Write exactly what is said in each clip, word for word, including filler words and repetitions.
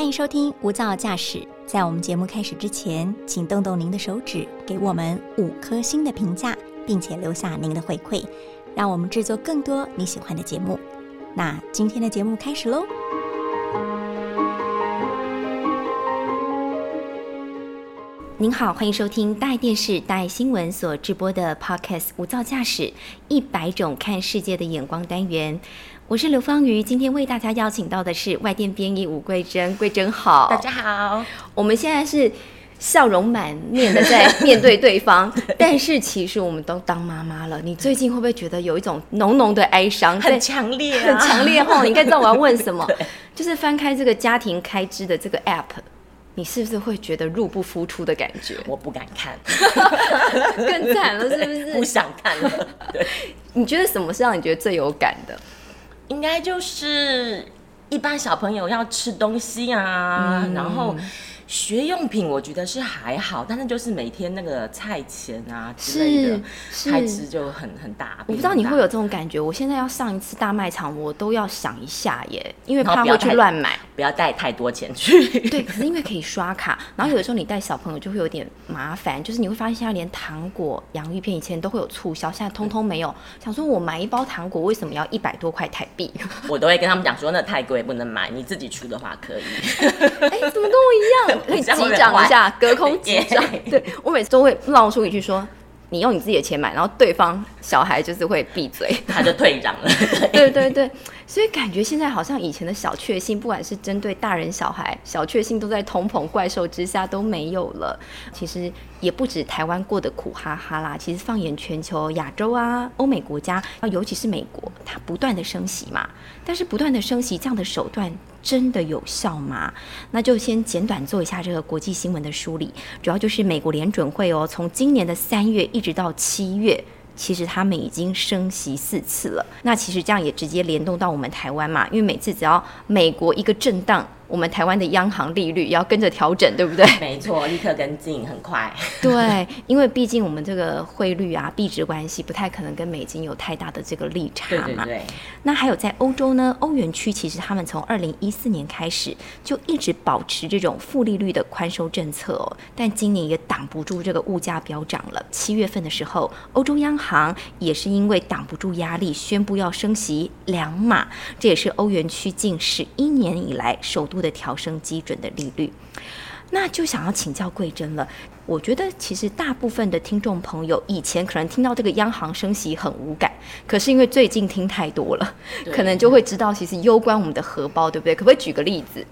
欢迎收听无噪驾驶。在我们节目开始之前，请动动您的手指，给我们五颗星的评价，并且留下您的回馈，让我们制作更多你喜欢的节目。那今天的节目开始喽。您好，欢迎收听大爱电视、大爱新闻所直播的 Podcast 无噪驾驶一百种看世界的眼光单元，我是刘芳瑜。今天为大家邀请到的是外电编译吴桂珍，桂珍好。大家好。我们现在是笑容满面的在面对对方但是其实我们都当妈妈了，你最近会不会觉得有一种浓浓的哀伤？很强烈、啊、很强烈后你应该知道我要问什么就是翻开这个家庭开支的这个 app，你是不是会觉得入不敷出的感觉？我不敢看更惨了是不是？不想看了。对，你觉得什么是让你觉得最有感的？应该就是一般小朋友要吃东西啊、嗯、然后学用品我觉得是还好，但是就是每天那个菜钱啊之类的开支就很很大。我不知道你会有这种感觉，我现在要上一次大卖场我都要想一下耶，因为怕会去乱买，不要带太多钱去对，可是因为可以刷卡，然后有的时候你带小朋友就会有点麻烦，就是你会发现现在连糖果、洋芋片以前都会有促销，现在通通没有、嗯、想说我买一包糖果为什么要一百多块台币我都会跟他们讲说那太贵不能买，你自己出的话可以哎、欸，怎么跟我一样可以击掌一下，隔空击掌。对，我每次都会闹出一句说：“你用你自己的钱买。”然后对方小孩就是会闭嘴，他就退让了。对对对，所以感觉现在好像以前的小确幸，不管是针对大人小孩，小确幸都在通膨怪兽之下都没有了。其实也不止台湾过得苦哈哈啦，其实放眼全球、亚洲啊、欧美国家，尤其是美国，它不断的升息嘛，但是不断的升息这样的手段真的有效吗？那就先简短做一下这个国际新闻的梳理，主要就是美国联准会哦，从今年的三月一直到七月，其实他们已经升息四次了。那其实这样也直接联动到我们台湾嘛，因为每次只要美国一个震荡，我们台湾的央行利率也要跟着调整，对不对？没错，立刻跟进，很快对，因为毕竟我们这个汇率啊、币值关系不太可能跟美金有太大的这个利差嘛。对对对。那还有在欧洲呢，欧元区其实他们从二零一四年开始就一直保持这种负利率的宽收政策哦，但今年也挡不住这个物价飙涨了。七月份的时候，欧洲央行也是因为挡不住压力，宣布要升息两码，这也是欧元区近十一年以来首度的调升基准的利率。那就想要请教桂珍了，我觉得其实大部分的听众朋友以前可能听到这个央行升息很无感，可是因为最近听太多了，可能就会知道其实攸关我们的荷包，对不对？可不可以举个例子？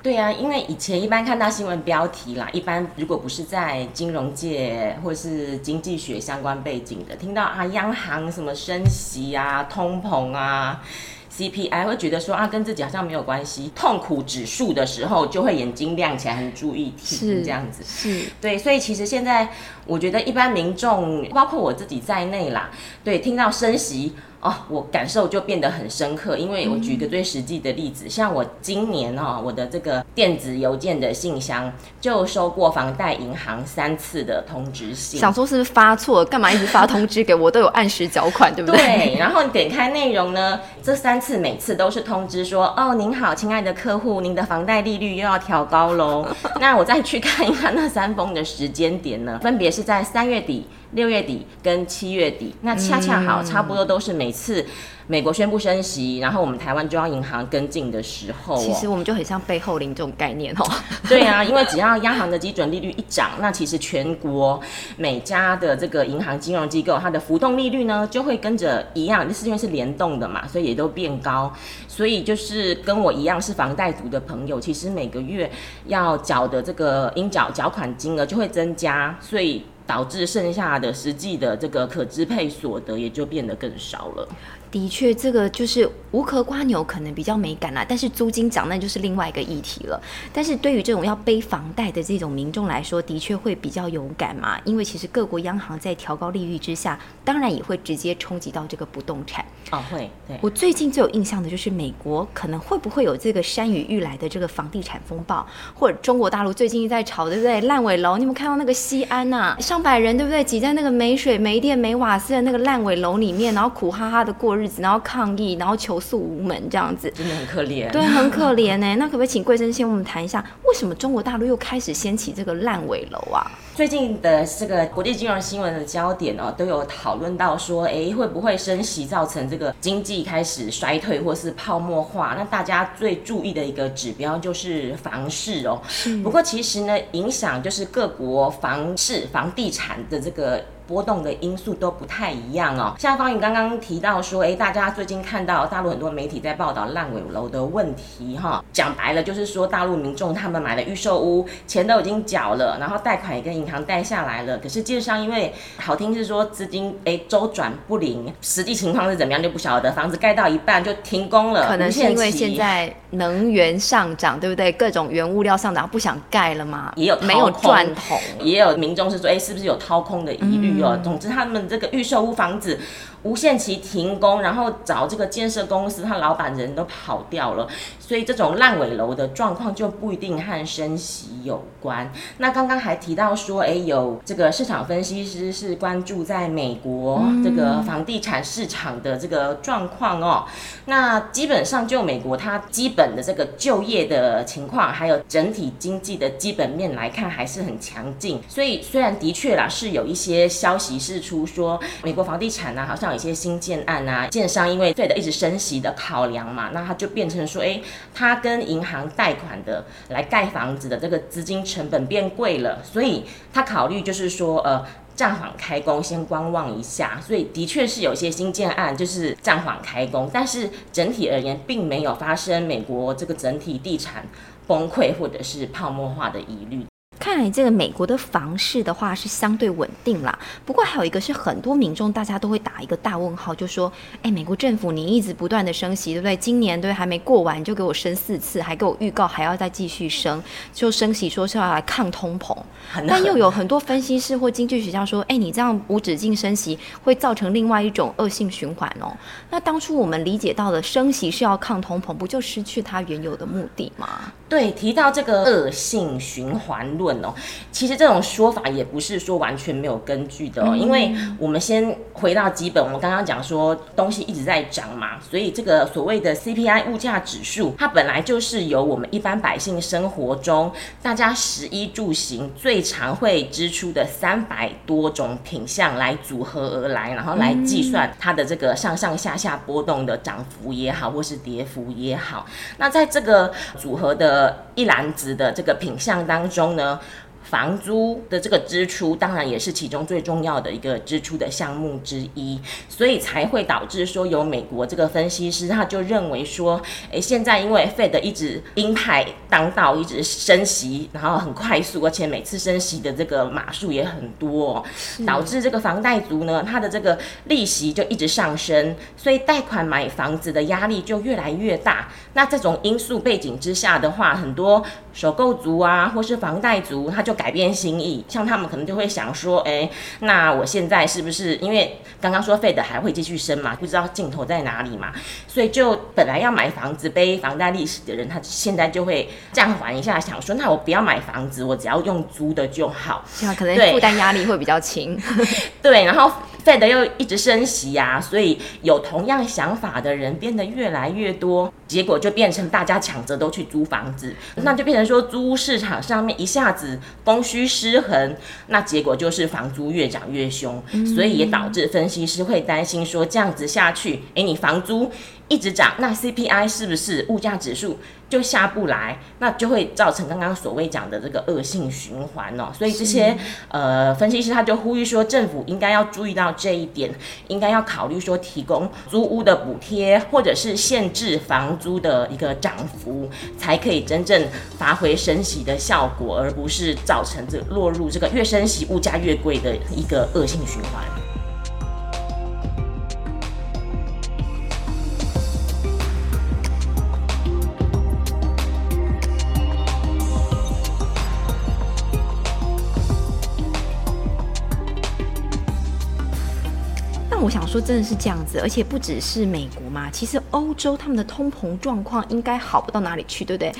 对啊，因为以前一般看到新闻标题啦，一般如果不是在金融界或是经济学相关背景的，听到啊央行什么升息啊、通膨啊、C P I 会觉得说啊，跟自己好像没有关系。痛苦指数的时候就会眼睛亮起来，很注意听这样子。是，对，所以其实现在我觉得一般民众，包括我自己在内啦，对，听到升息哦，我感受就变得很深刻。因为我举一个最实际的例子，嗯、像我今年哦，我的这个电子邮件的信箱就收过房贷银行三次的通知信。想说是不是发错？干嘛一直发通知给我？都有按时缴款，对不对？对。然后你点开内容呢，这三次。每次都是通知说哦，您好，亲爱的客户，您的房贷利率又要调高喽。那我再去看一看那三封的时间点呢，分别是在三月底、六月底跟七月底。那恰恰好，差不多都是每次美国宣布升息，然后我们台湾中央银行跟进的时候、哦、其实我们就很像背后灵这种概念哦。对啊，因为只要央行的基准利率一涨，那其实全国每家的这个银行金融机构它的浮动利率呢就会跟着一样，就是因为是联动的嘛，所以也都变高。所以就是跟我一样是房贷族的朋友，其实每个月要缴的这个应缴缴款金额就会增加，所以导致剩下的实际的这个可支配所得也就变得更少了。的确，这个就是无壳瓜牛可能比较没感啦，但是租金涨那就是另外一个议题了。但是对于这种要背房贷的这种民众来说，的确会比较有感嘛，因为其实各国央行在调高利率之下，当然也会直接冲击到这个不动产。哦，会。对。我最近最有印象的就是美国可能会不会有这个山雨欲来的这个房地产风暴，或者中国大陆最近在炒，对不对？烂尾楼，你有没有看到那个西安啊，上百人对不对，挤在那个没水、没电、没瓦斯的那个烂尾楼里面，然后苦哈哈的过日。日子，然后抗议，然后求诉无门这样子，真的很可怜。对，很可怜呢、欸。那可不可以请桂珍先我们谈一下，为什么中国大陆又开始掀起这个烂尾楼啊？最近的这个国际金融新闻的焦点哦，都有讨论到说，哎，会不会升息造成这个经济开始衰退或是泡沫化？那大家最注意的一个指标就是房市哦。不过其实呢，影响就是各国房市、房地产的这个波动的因素都不太一样哦。像方宇刚刚提到说，哎，大家最近看到大陆很多媒体在报道烂尾楼的问题哈、哦，讲白了就是说，大陆民众他们买了预售屋，钱都已经缴了，然后贷款也跟银行贷下来了，可是借上因为好听是说资金哎周转不灵，实际情况是怎么样就不晓得，房子盖到一半就停工了，可能是因为现在能源上涨，对不对？各种原物料上涨，不想盖了嘛，也有没有赚头，也有民众是说，哎，是不是有掏空的疑虑？嗯总之他们这个预售屋房子无限期停工，然后找这个建设公司，他老板人都跑掉了，所以这种烂尾楼的状况就不一定和升息有关。那刚刚还提到说，哎，有这个市场分析师是关注在美国这个房地产市场的这个状况哦。那基本上就美国它基本的这个就业的情况，还有整体经济的基本面来看，还是很强劲。所以虽然的确啦是有一些消息释出说，美国房地产啊好像有些新建案啊，建商因为对的一直升息的考量嘛，那他就变成说，哎，他跟银行贷款的来盖房子的这个资金成本变贵了，所以他考虑就是说，呃。暂缓开工，先观望一下，所以的确是有些新建案就是暂缓开工，但是整体而言，并没有发生美国这个整体地产崩溃或者是泡沫化的疑虑。看来这个美国的房市的话是相对稳定啦，不过还有一个是很多民众大家都会打一个大问号，就说，哎，美国政府你一直不断的升息，对不对？今年对还没过完就给我升四次，还给我预告还要再继续升，就升息说是要来抗通膨，但又有很多分析师或经济学家说，哎，你这样无止境升息会造成另外一种恶性循环哦。那当初我们理解到的升息是要抗通膨，不就失去它原有的目的吗？对，提到这个恶性循环论，其实这种说法也不是说完全没有根据的、哦、因为我们先回到基本，我们刚刚讲说东西一直在涨嘛，所以这个所谓的 C P I 物价指数，它本来就是由我们一般百姓生活中大家食衣住行最常会支出的三百多种品项来组合而来，然后来计算它的这个上上下下波动的涨幅也好或是跌幅也好。那在这个组合的一篮子的这个品项当中呢，房租的这个支出当然也是其中最重要的一个支出的项目之一，所以才会导致说有美国这个分析师他就认为说，诶，现在因为 Fed 一直鹰派当道，一直升息，然后很快速，而且每次升息的这个码数也很多、哦、导致这个房贷族呢，他的这个利息就一直上升，所以贷款买房子的压力就越来越大。那这种因素背景之下的话，很多首购族啊或是房贷族他就改变心意，像他们可能就会想说，哎，那我现在是不是因为刚刚说Fed还会继续升嘛，不知道尽头在哪里嘛，所以就本来要买房子背房贷利息的人，他现在就会暂缓一下，想说那我不要买房子，我只要用租的就好，可能负担压力会比较轻。对，然后Fed又一直升息啊，所以有同样想法的人变得越来越多，结果就变成大家抢着都去租房子，那就变成说租屋市场上面一下子供需失衡，那结果就是房租越涨越凶，所以也导致分析师会担心说，这样子下去，诶，你房租一直涨，那 C P I 是不是物价指数就下不来，那就会造成刚刚所谓讲的这个恶性循环哦。所以这些呃分析师他就呼吁说，政府应该要注意到这一点，应该要考虑说提供租屋的补贴，或者是限制房租的一个涨幅，才可以真正发挥升息的效果，而不是造成这落入这个越升息物价越贵的一个恶性循环。我想说真的是这样子，而且不只是美国嘛，其实欧洲他们的通膨状况应该好不到哪里去，对不对？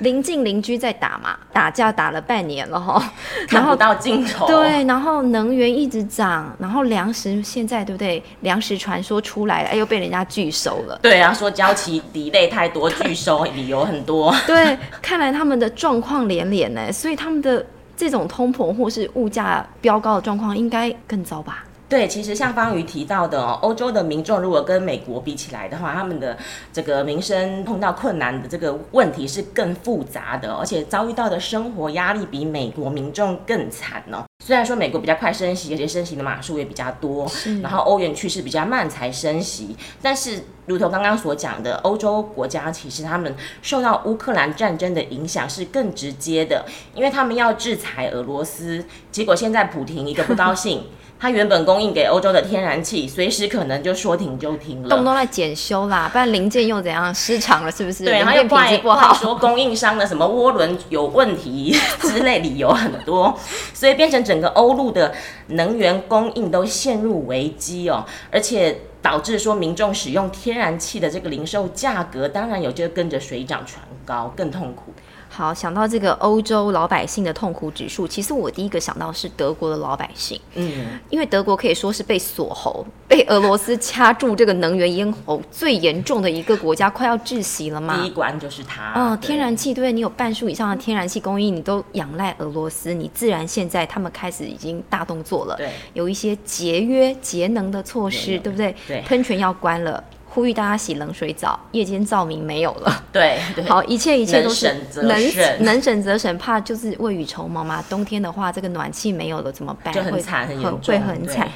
邻近邻居在打嘛，打架打了半年了哈，看不到尽头。对，然后能源一直涨，然后粮食现在对不对？粮食传说出来了，哎，又被人家拒收了。对啊，说交期delay太多，拒收理由很多。对，看来他们的状况连连呢，所以他们的这种通膨或是物价飙高的状况应该更糟吧？对，其实像方瑜提到的哦，欧洲的民众如果跟美国比起来的话，他们的这个民生碰到困难的这个问题是更复杂的，而且遭遇到的生活压力比美国民众更惨哦。虽然说美国比较快升息，而且升息的码数也比较多，然后欧元区是比较慢才升息，但是如同刚刚所讲的，欧洲国家其实他们受到乌克兰战争的影响是更直接的，因为他们要制裁俄罗斯，结果现在普廷一个不高兴他原本供应给欧洲的天然气随时可能就说停就停了，动不动来检修啦，不然零件又怎样失常了是不是？对，他又怪怪说供应商的什么涡轮有问题之类理由很多，所以变成整个欧陆的能源供应都陷入危机哦，而且导致说民众使用天然气的这个零售价格当然有就跟着水涨船高，更痛苦。好，想到这个欧洲老百姓的痛苦指数，其实我第一个想到是德国的老百姓，嗯，因为德国可以说是被锁喉，被俄罗斯掐住这个能源咽喉最严重的一个国家，快要窒息了嘛。第一关就是它。嗯，天然气，对，你有半数以上的天然气供应，你都仰赖俄罗斯，你自然现在他们开始已经大动作了，对，有一些节约节能的措施，对不对？对，喷泉要关了。呼吁大家洗冷水澡，夜间照明没有了。对，对，好，一切一切都是能省则省，能省则省，怕就是未雨绸缪嘛。冬天的话，这个暖气没有了怎么办？就很惨，很严重，会很惨。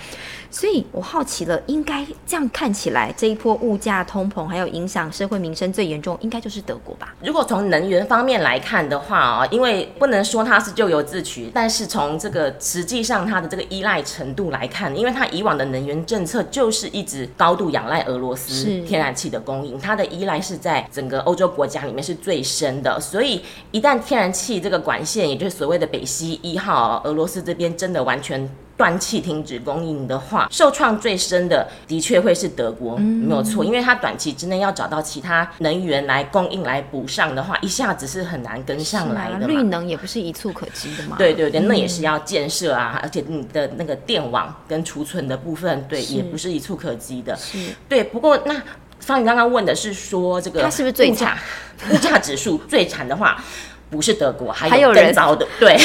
所以我好奇了，应该这样看起来，这一波物价通膨还有影响社会民生最严重，应该就是德国吧？如果从能源方面来看的话啊、哦，因为不能说它是咎由自取，但是从这个实际上它的这个依赖程度来看，因为它以往的能源政策就是一直高度仰赖俄罗斯天然气的供应，它的依赖是在整个欧洲国家里面是最深的，所以一旦天然气这个管线，也就是所谓的北溪一号，俄罗斯这边真的完全断气停止供应的话，受创最深的的确会是德国、嗯、没有错，因为它短期之内要找到其他能源来供应来补上的话，一下子是很难跟上来的嘛、啊、绿能也不是一蹴可及的嘛，对对对、嗯、那也是要建设啊，而且你的那个电网跟储存的部分，对，也不是一蹴可及的，对。不过那方宇刚刚问的是说这个它是不是最惨，物价指数最惨的话不是德国，还有更糟的。对，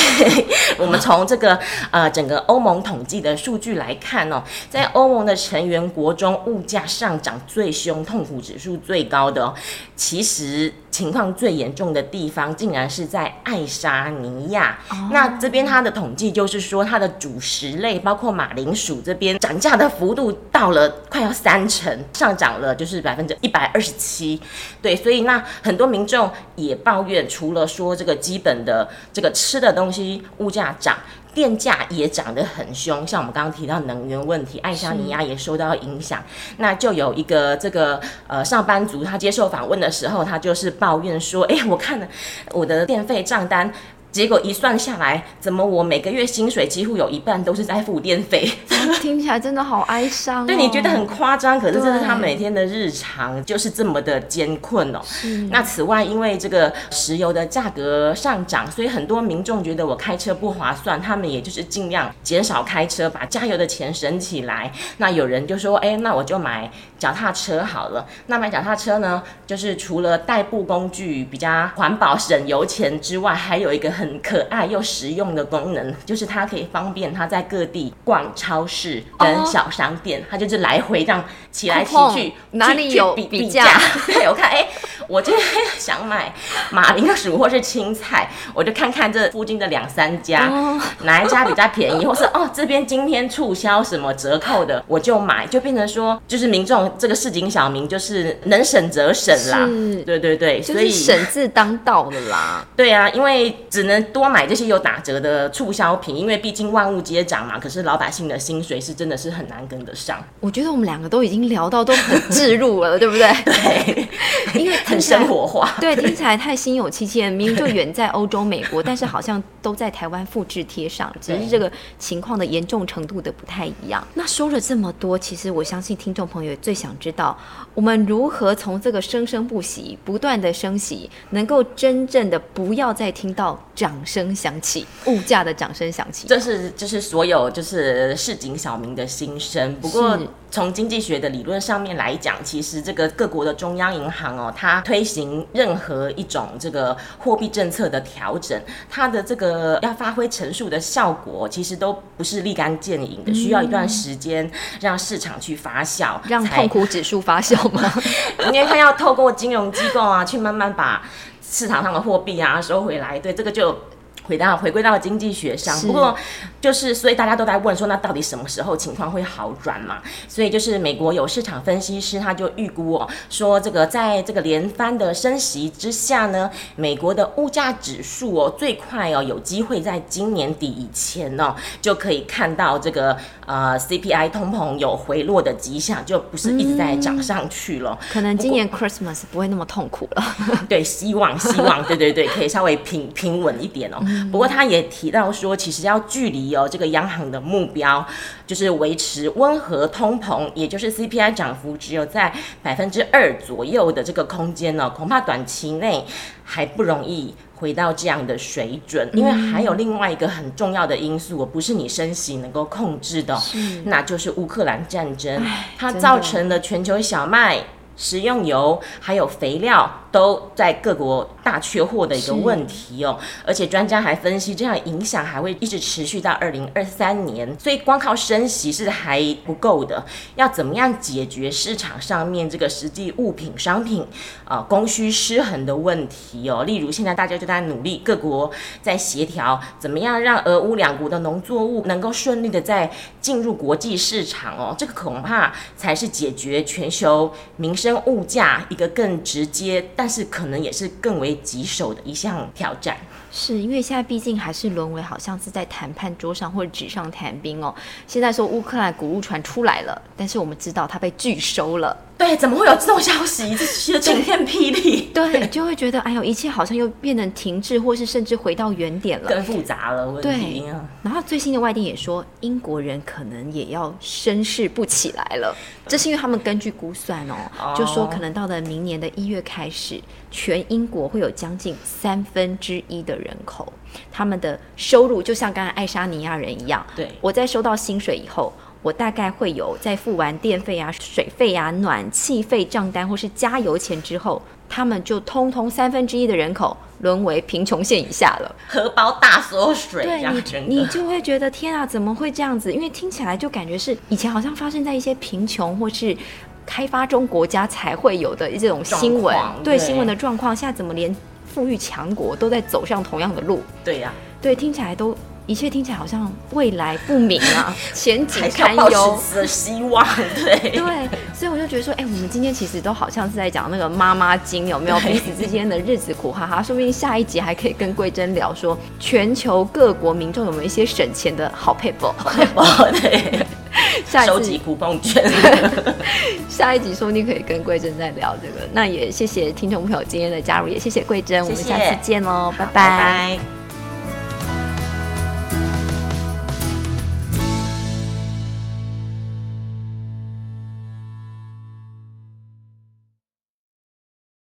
我们从这个呃整个欧盟统计的数据来看哦，在欧盟的成员国中，物价上涨最凶、痛苦指数最高的哦，其实情况最严重的地方，竟然是在爱沙尼亚。Oh. 那这边它的统计就是说，它的主食类，包括马铃薯这边涨价的幅度到了快要三成，上涨了就是百分之一百二十七。对，所以那很多民众也抱怨，除了说这个基本的这个吃的东西物价涨，电价也涨得很凶，像我们刚刚提到能源问题，爱沙尼亚也受到影响。那就有一个这个呃上班族，他接受访问的时候，他就是抱怨说：“哎，我看了我的电费账单，结果一算下来，怎么我每个月薪水几乎有一半都是在付电费？”听起来真的好哀伤、哦。对，你觉得很夸张，可是这是他每天的日常，就是这么的艰困哦。那此外，因为这个石油的价格上涨，所以很多民众觉得我开车不划算，他们也就是尽量减少开车，把加油的钱省起来。那有人就说：“哎，那我就买脚踏车好了。”那买脚踏车呢，就是除了代步工具比较环保、省油钱之外，还有一个很可爱又实用的功能，就是它可以方便他在各地逛超市跟小商店，它、oh. 就是来回这样骑来骑去，哪里有比比价？对，我看哎、欸，我今天想买马铃薯或是青菜，我就看看这附近的两三家、oh. 哪一家比较便宜，或是哦这边今天促销什么折扣的，我就买，就变成说就是民众这个市井小民就是能省则省啦，对对对，所以、就是、省字当道了啦，对啊，因为只能能多买这些有打折的促销品，因为毕竟万物皆涨嘛，可是老百姓的薪水是真的是很难跟得上。我觉得我们两个都已经聊到都很置入了对不对？对，因为很生活化，对，听起来太心有戚戚，明明就远在欧洲美国，但是好像都在台湾复制贴上，只是这个情况的严重程度的不太一样。那说了这么多，其实我相信听众朋友最想知道我们如何从这个生生不息不断的升息，能够真正的不要再听到掌声响起，物价的掌声响起，这是就是所有就是市井小民的心声。不过从经济学的理论上面来讲，其实这个各国的中央银行哦，它推行任何一种这个货币政策的调整，它的这个要发挥乘数的效果其实都不是立竿见影的，需要一段时间让市场去发酵、嗯、让痛苦指数发酵吗？因为它要透过金融机构啊去慢慢把市场上的货币啊收回来。对，这个就回到回归到经济学上。不过就是所以大家都在问说，那到底什么时候情况会好转嘛？所以就是美国有市场分析师他就预估哦，说这个在这个连番的升息之下呢，美国的物价指数哦最快哦有机会在今年底以前哦就可以看到这个呃 C P I 通膨有回落的迹象，就不是一直在涨上去了、嗯、可能今年 Christmas 不会那么痛苦了对，希望希望对对对，可以稍微平平稳一点哦、嗯，不过他也提到说，其实要距离哦这个央行的目标，就是维持温和通膨，也就是 C P I 涨幅只有在百分之二左右的这个空间呢、哦，恐怕短期内还不容易回到这样的水准，因为还有另外一个很重要的因素，不是你升息能够控制的、哦，那就是乌克兰战争，它造成了全球小麦、食用油还有肥料都在各国大缺货的一个问题哦，而且专家还分析，这样影响还会一直持续到二零二三年，所以光靠升息是还不够的，要怎么样解决市场上面这个实际物品、商品啊、呃、供需失衡的问题哦？例如现在大家就在努力，各国在协调，怎么样让俄乌两国的农作物能够顺利的再进入国际市场哦？这个恐怕才是解决全球民生物价一个更直接，但是可能也是更为棘手的一项挑战。是因为现在毕竟还是沦为好像是在谈判桌上或者纸上谈兵哦。现在说乌克兰谷物船出来了，但是我们知道它被拒收了。对，怎么会有这种消息？这是晴天霹雳。对，对，就会觉得哎呦，一切好像又变成停滞，或是甚至回到原点了，更复杂了问题。对，然后最新的外电也说，英国人可能也要声势不起来了。这是因为他们根据估算哦，哦就说可能到了明年的一月开始。全英国会有将近三分之一的人口，他们的收入就像刚才爱沙尼亚人一样，对，我在收到薪水以后，我大概会有在付完电费啊、水费啊、暖气费账单或是加油钱之后，他们就通通三分之一的人口沦为贫穷线以下了，荷包大缩水。对， 你, 你就会觉得天啊，怎么会这样子？因为听起来就感觉是以前好像发生在一些贫穷或是开发中国家才会有的这种新闻，对，新闻的状况，现在怎么连富裕强国都在走上同样的路？对呀、啊，对，听起来都一切听起来好像未来不明啊，前景堪忧，还是要抱持着希望，对对，所以我就觉得说，哎、欸，我们今天其实都好像是在讲那个妈妈经，有没有？彼此之间的日子苦哈哈，说不定下一集还可以跟桂珍聊说，全球各国民众有没有一些省钱的好撇步？好撇步，对。下一集收集酷碰券下一集说不定可以跟桂珍再聊这个。那也谢谢听众朋友今天的加入，也谢谢桂珍，谢谢，我们下次见喽，拜拜。